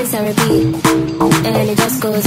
rinse and repeat, and it just goes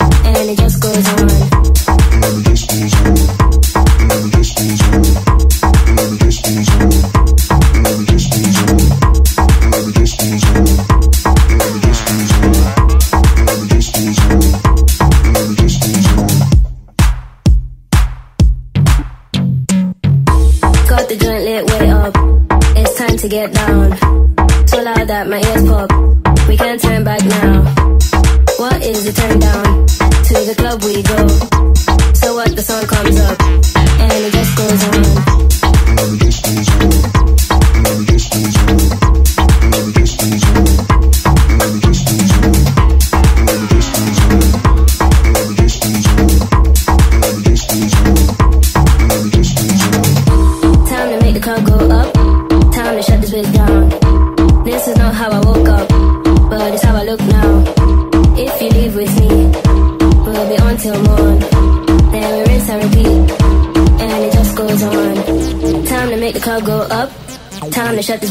and it just goes on. And it just goes on. And it just goes on. And it just goes on. And it just goes on. And it just goes on. And it just goes on. And it just goes on. The joint lit way up, it's time to get down. So loud that my ears pop, we can't turn back now. What is the turn down? To the club we go. So what, the song comes up, and it just goes on. And it just goes on. And it just goes on. And it just goes on. And it just goes on. And it just goes on. And it just goes on. And it just goes on. And it just goes on. Time to make the club go up. Time to shut this bitch down. This is not how I woke up, but it's how I look now. If you leave with me, we'll be on till morn. Then we rinse and repeat, and it just goes on. Time to make the club go up. Time to shut this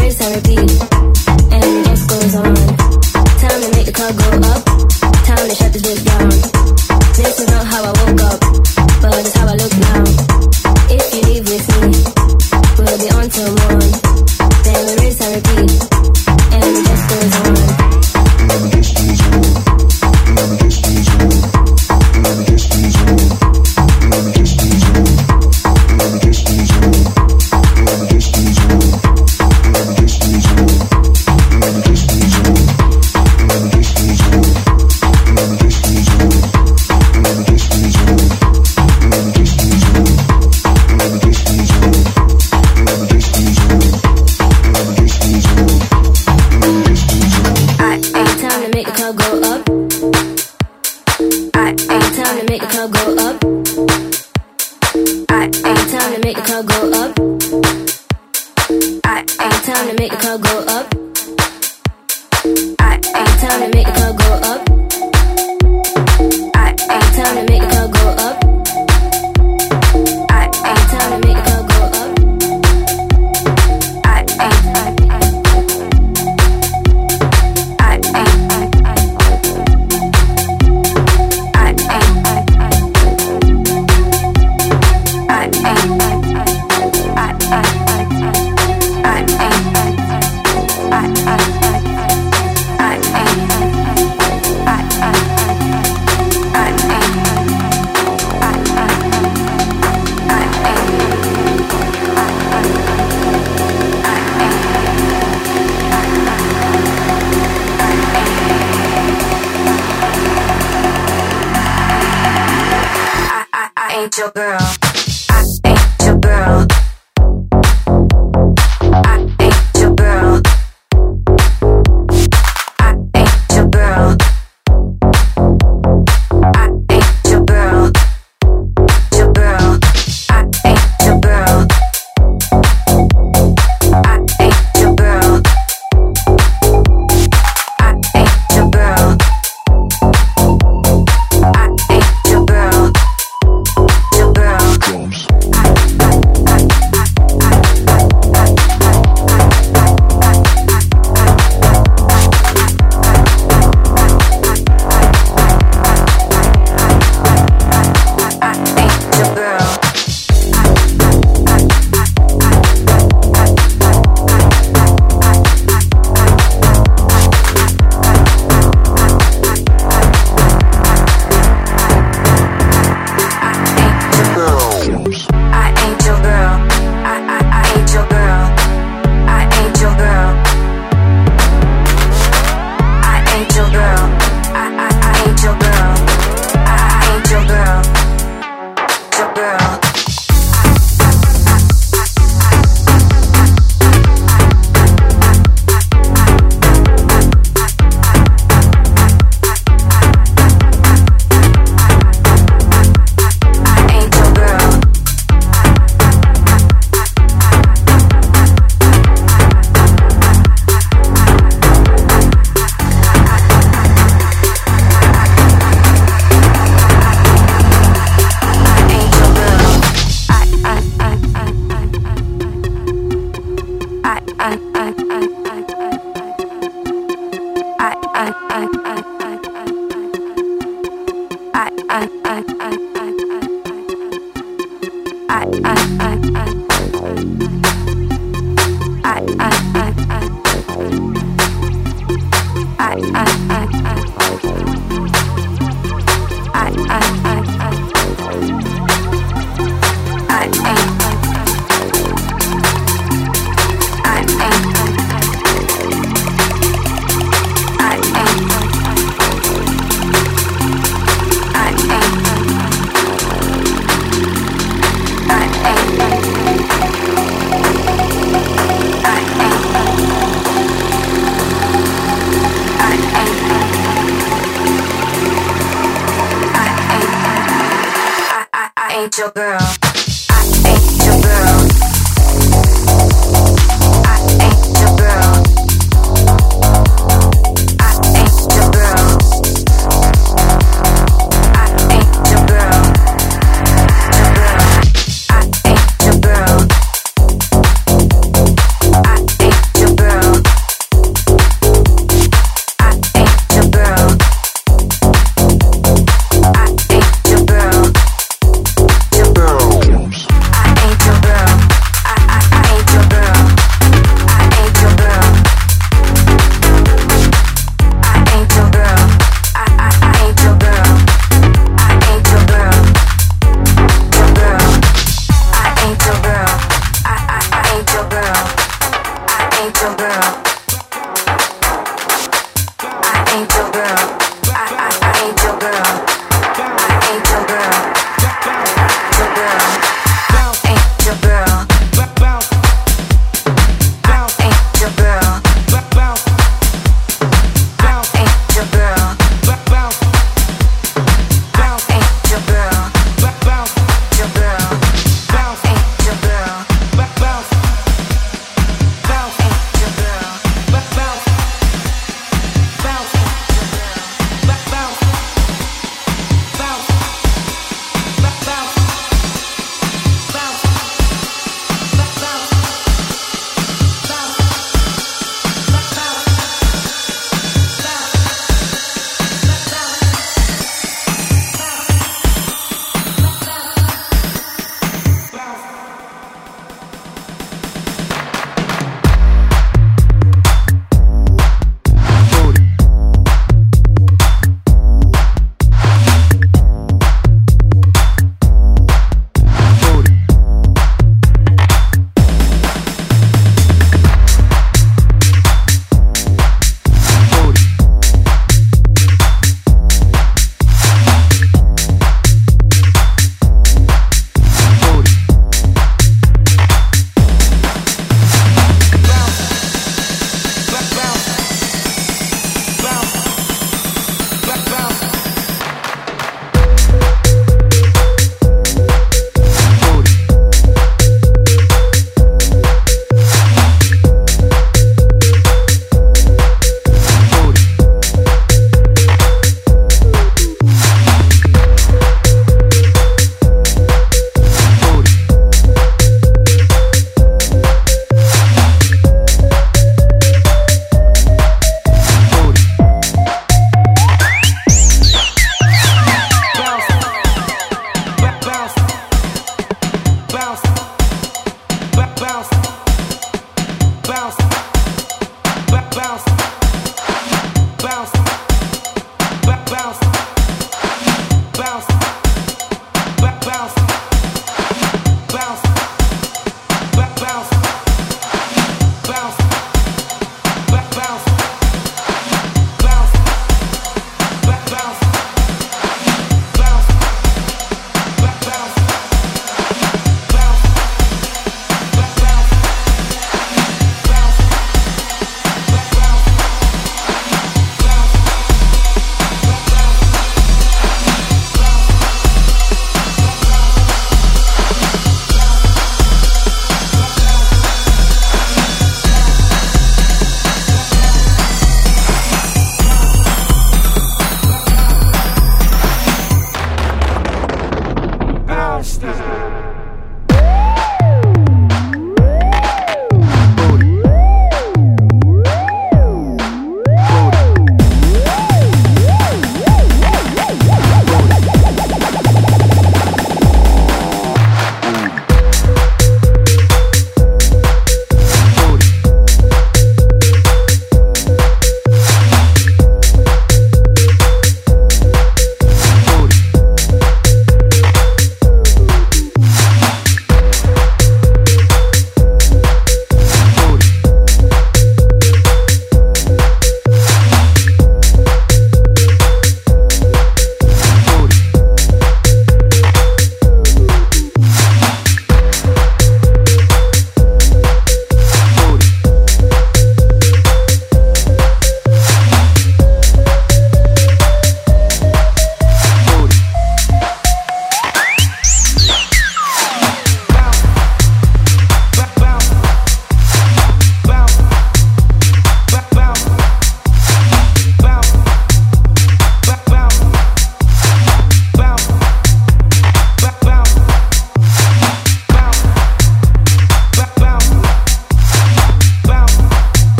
rinse and repeat, and it just goes on. Time to make the club go up. Time to shut this bitch down. This is not how I woke up, but it's how I look now. If you leave with me, we'll be on till morn. Then we rinse and repeat, and it just goes on. And it just goes on. And it just goes on. And it just goes on. And it just goes on. And it just goes on. And it just goes on. And it just goes on. And it just goes on. And it just goes on. And it just goes on. And it just goes on. And it just goes on. And it just goes on. And it just goes on. And it just goes on. And it just goes on. Time to make the club go up. Time to make the club go up. Time to make the club go up. Time to make the club go up. Time to make the club go up. Time to make the club go up. Time to make the club go up. Your girl. I ain't your girl. I ain't your girl. I ain't your girl. I ain't your girl. Your girl. I ain't your girl. I ain't Girl.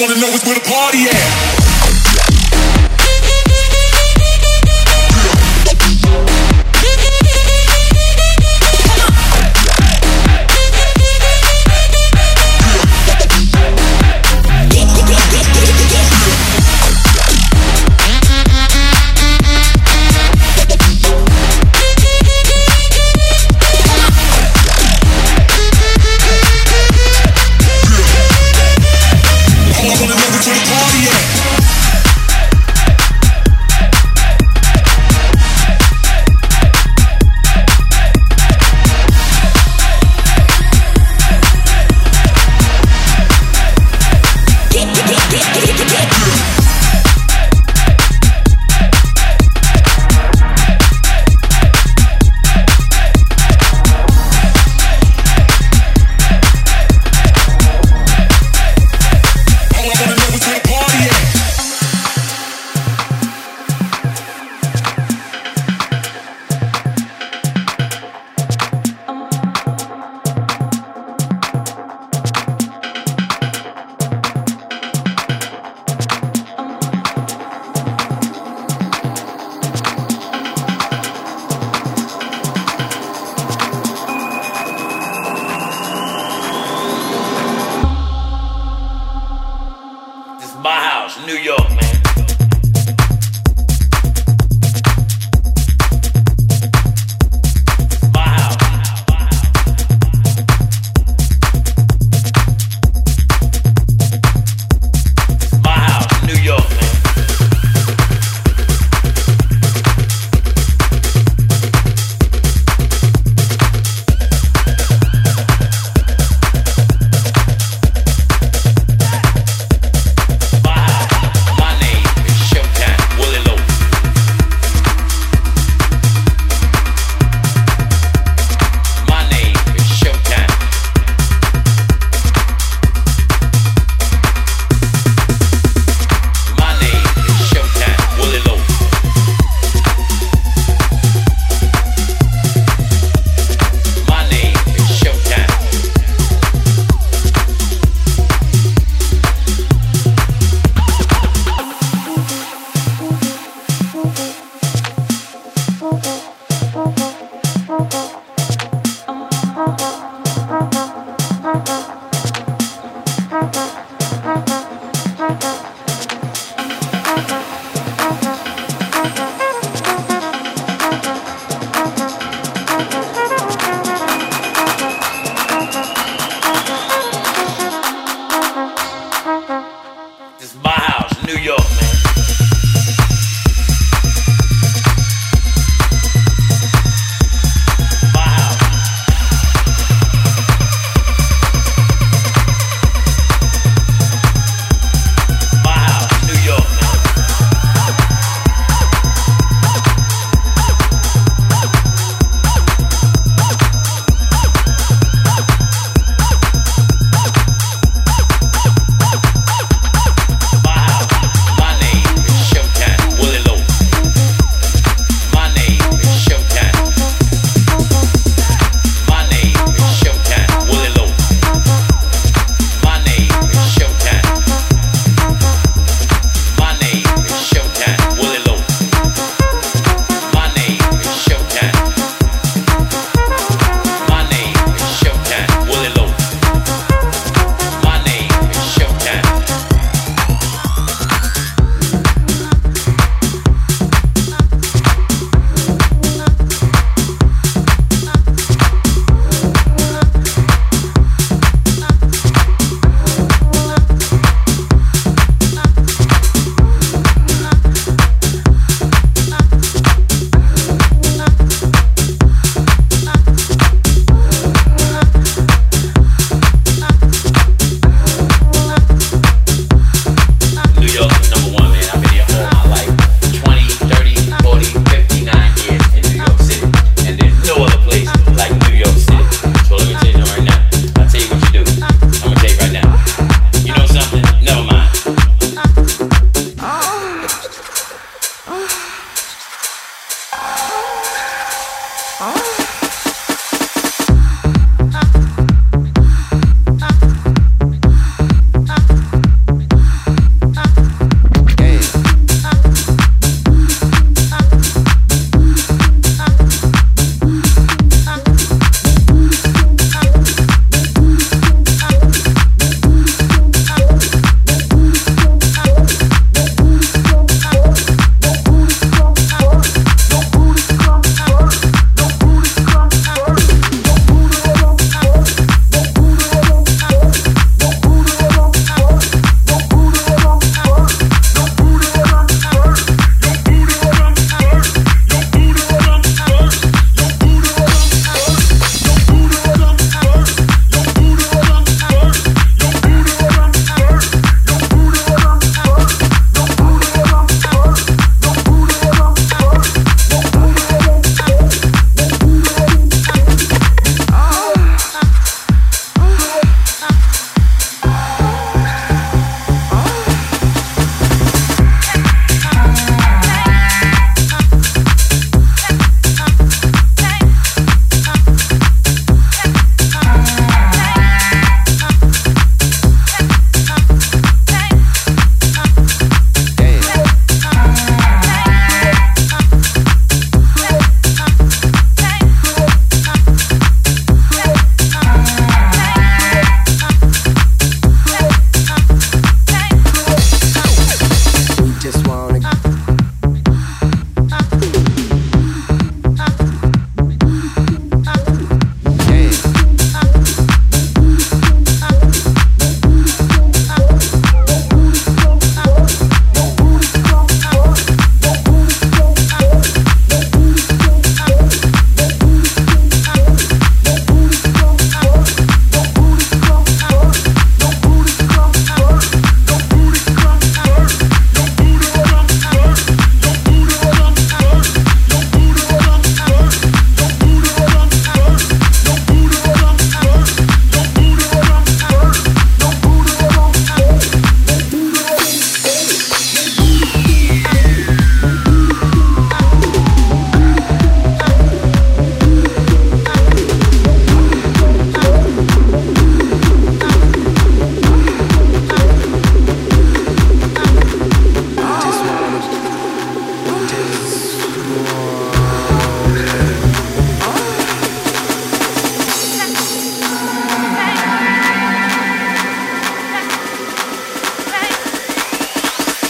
wanna know is where the party at. Yeah.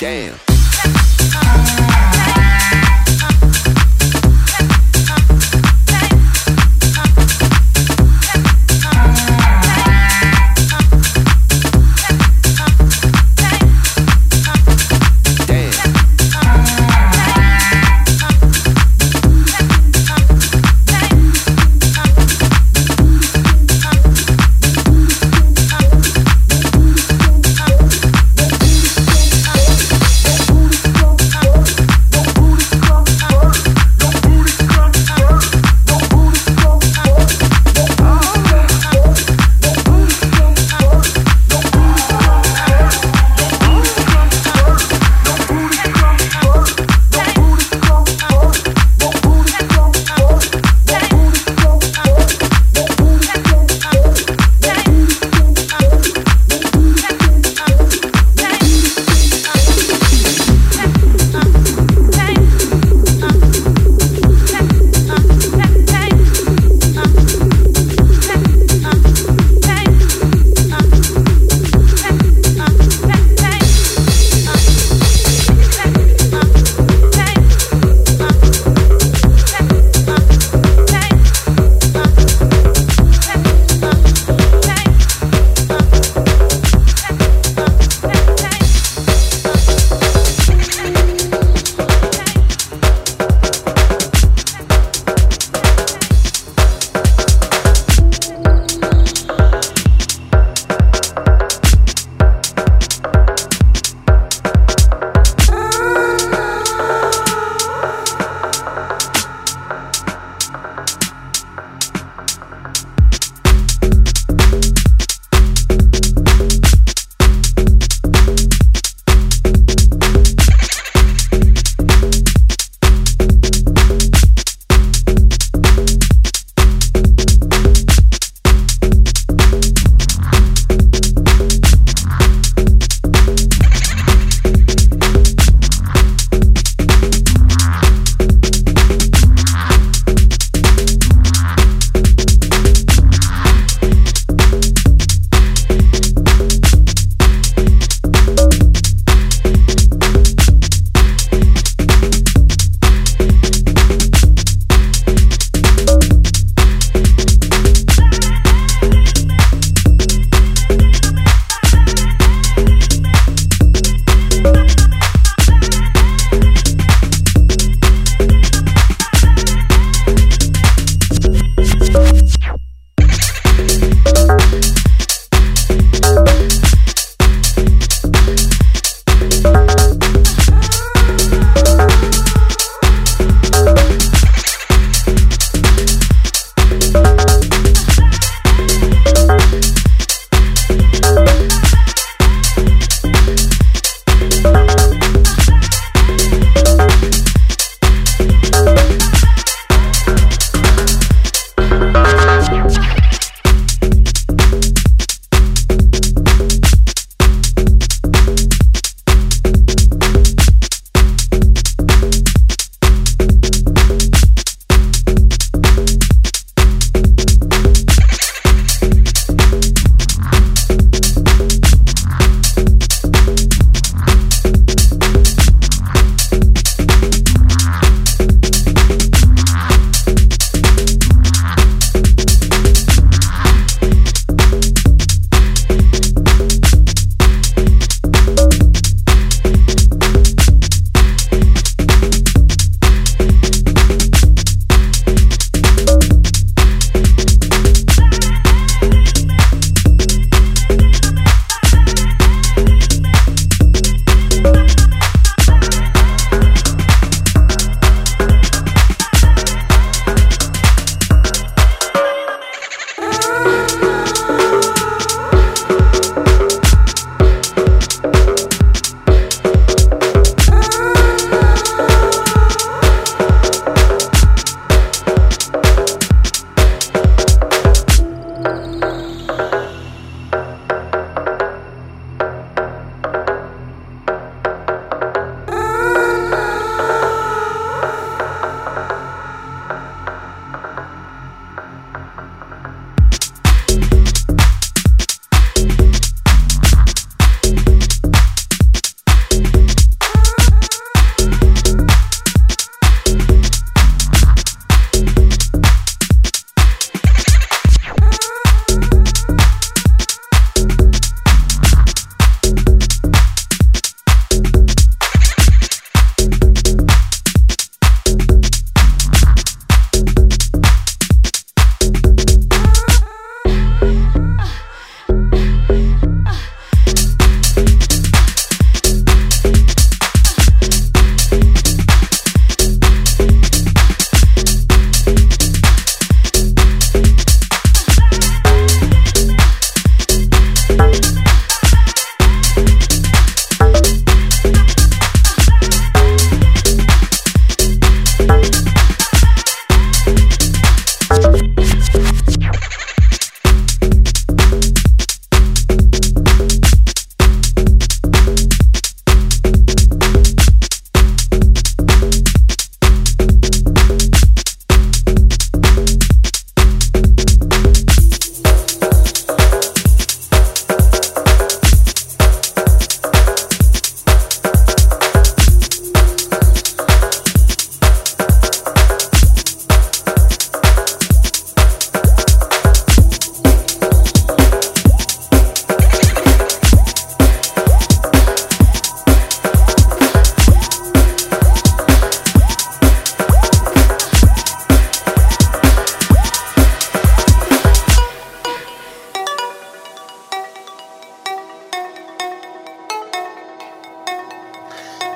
Damn.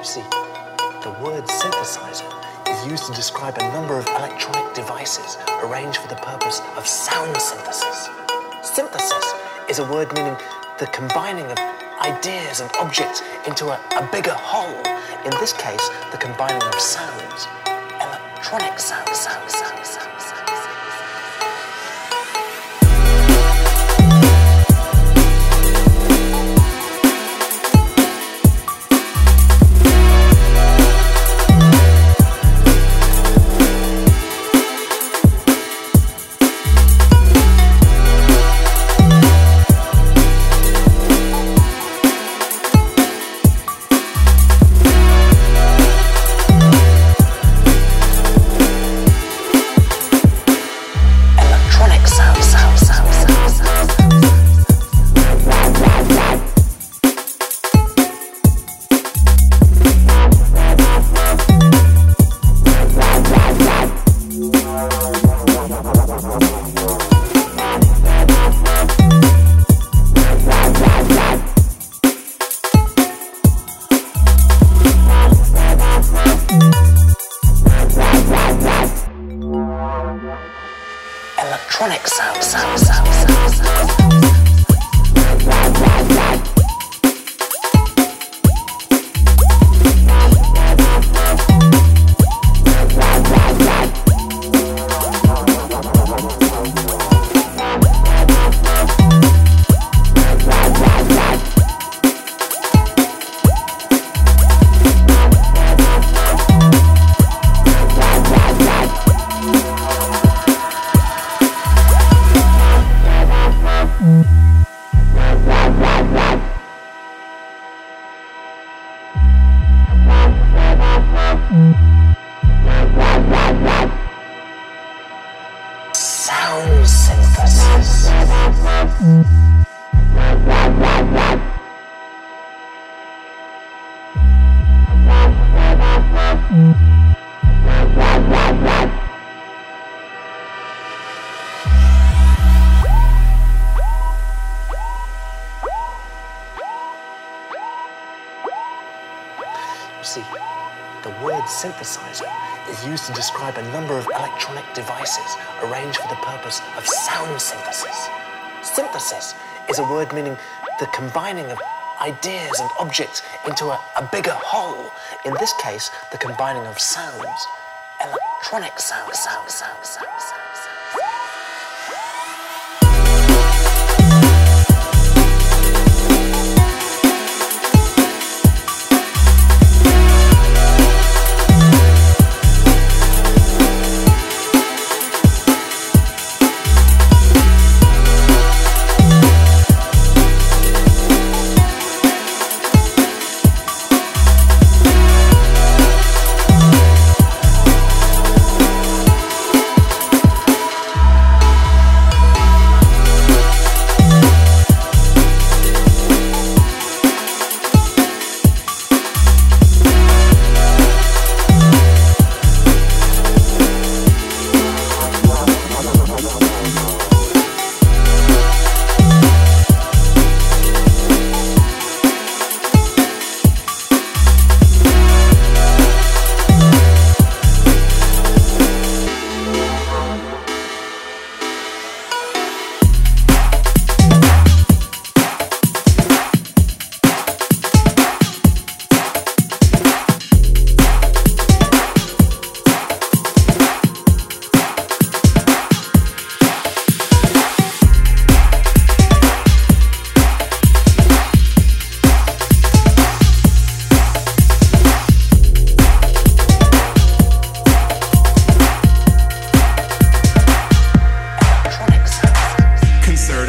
You see, the word synthesizer is used to describe a number of electronic devices arranged for the purpose of sound synthesis. Synthesis is a word meaning the combining of ideas and objects into a bigger whole. In this case, the combining of sounds, electronic sounds, electronic sound. Sound synthesis. You see, the word synthesizer is used to describe a number of electronic devices arranged for the purpose of sound synthesis. Synthesis is a word meaning the combining of ideas and objects into a bigger whole. In this case, the combining of sounds, electronic sounds.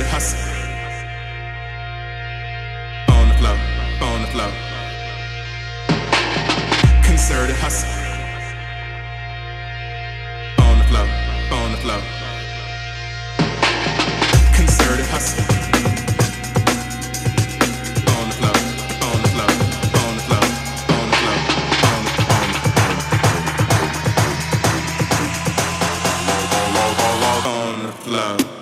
Concerted hustle. On the floor, on the floor. Concerted hustle. On the floor, on the floor, on the floor, on the floor, on the floor, on the floor.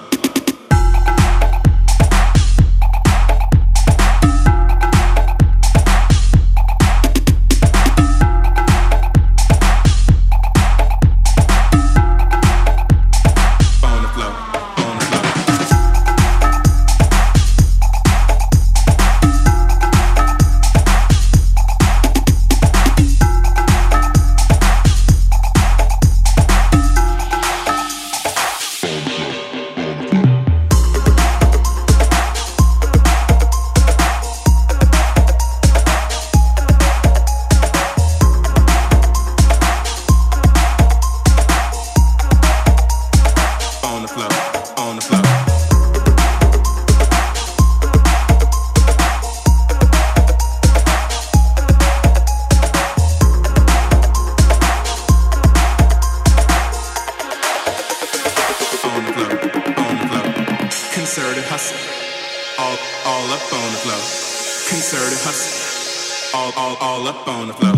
flow. Conservative hustle. All up on the flow.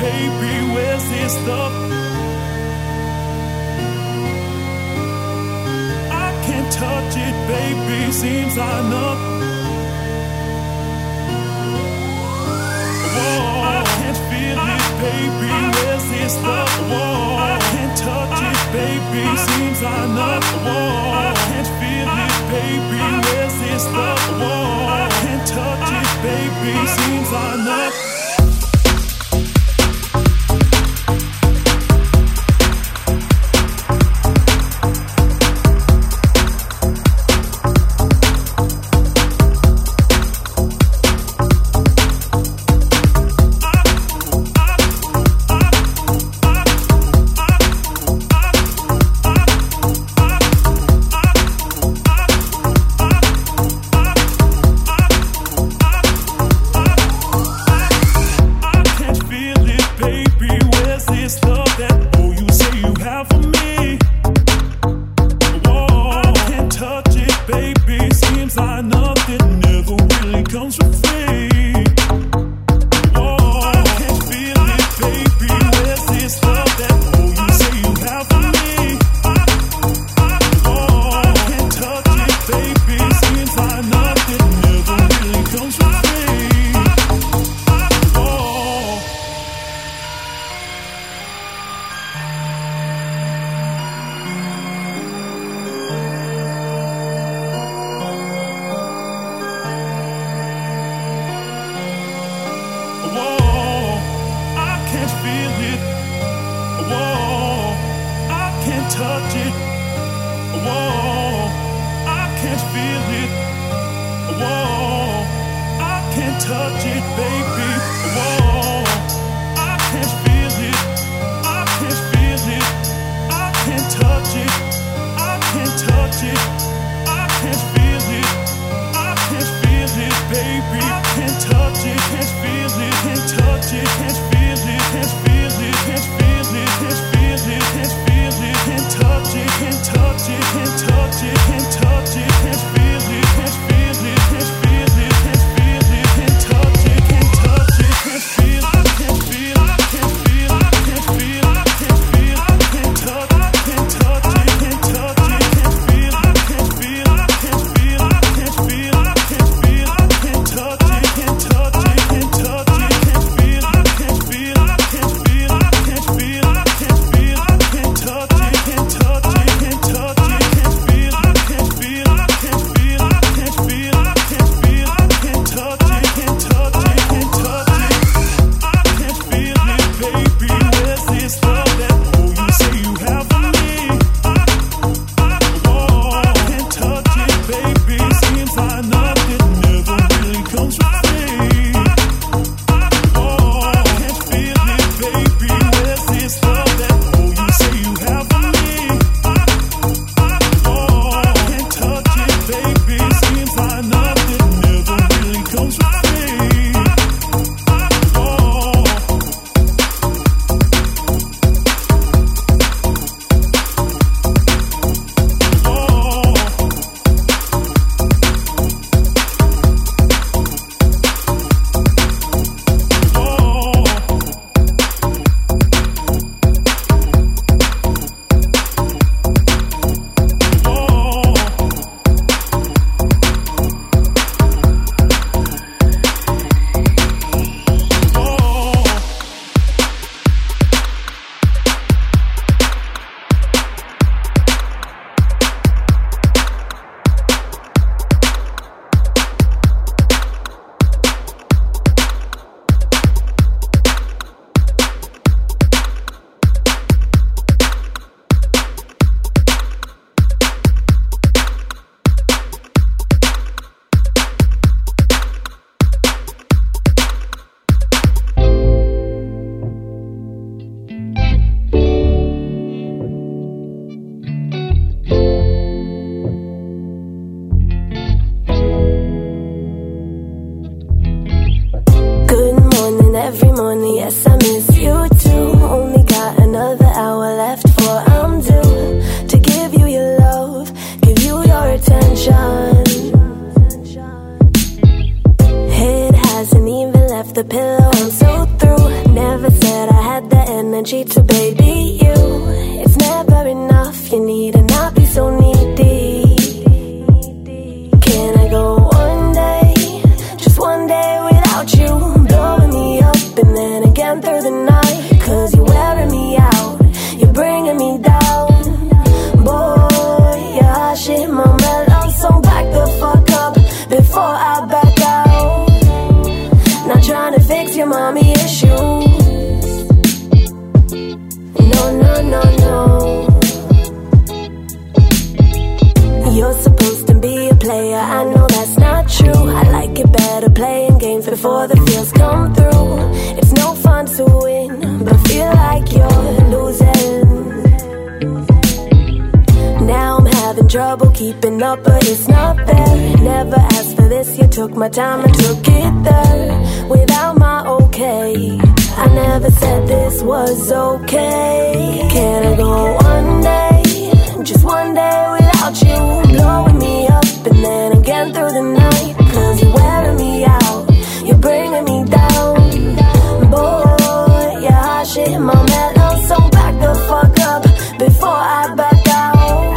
baby, where's this stuff? I can't touch it, baby, seems enough. Whoa, I can't feel it, baby, where's this stuff? Whoa, I can't touch it, baby, seems enough. Whoa, I can't feel it, baby, where's this stuff? Whoa, I can't touch it, baby, seems enough. the pillow, I'm so through. Never said I had the energy to baby you. It's never enough, you need to not be so needy. Can I go one day, just one day without you? Blowing me up and then again through the night. Cause you're wearing me out, you're bringing me down. Boy, yeah, shit, my melon, so back the fuck up before I back out. Not trying to fix your mommy issues. No, no, no, no. You're supposed to be a player, I know that's not true. I like it better playing games before the feels come through. It's no fun to win, but feel like you're losing. Now I'm having trouble keeping up, but it's not there. Never asked for this, you took my time and took it there. Without my okay, I never said this was okay. Can I go one day, just one day without you? Blowing me up and then again through the night. Cause you're wearing me out, you're bringing me down. Boy, yeah, shit, my melon, so back the fuck up before I back out.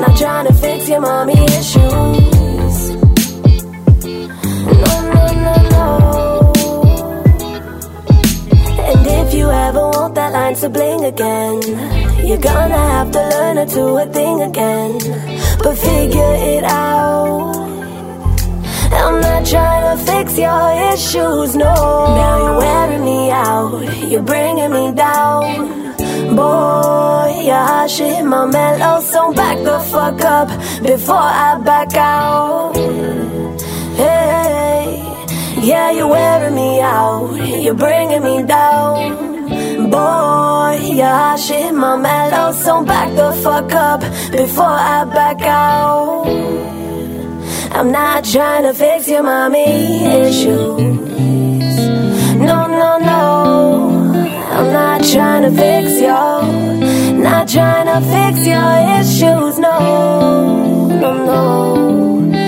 Not trying to fix your mommy issues. That line to bling again, you're gonna have to learn to do a thing again. But figure it out, I'm not trying to fix your issues, no. Now you're wearing me out, you're bringing me down. Boy, yeah, shit, my mellow, so back the fuck up before I back out. Hey, yeah, you're wearing me out, you're bringing me down. Boy, yeah, shit, my mellow, so back the fuck up before I back out. I'm not trying to fix your mommy issues. No, no, no, I'm not trying to fix your, not trying to fix your issues, no, no, no.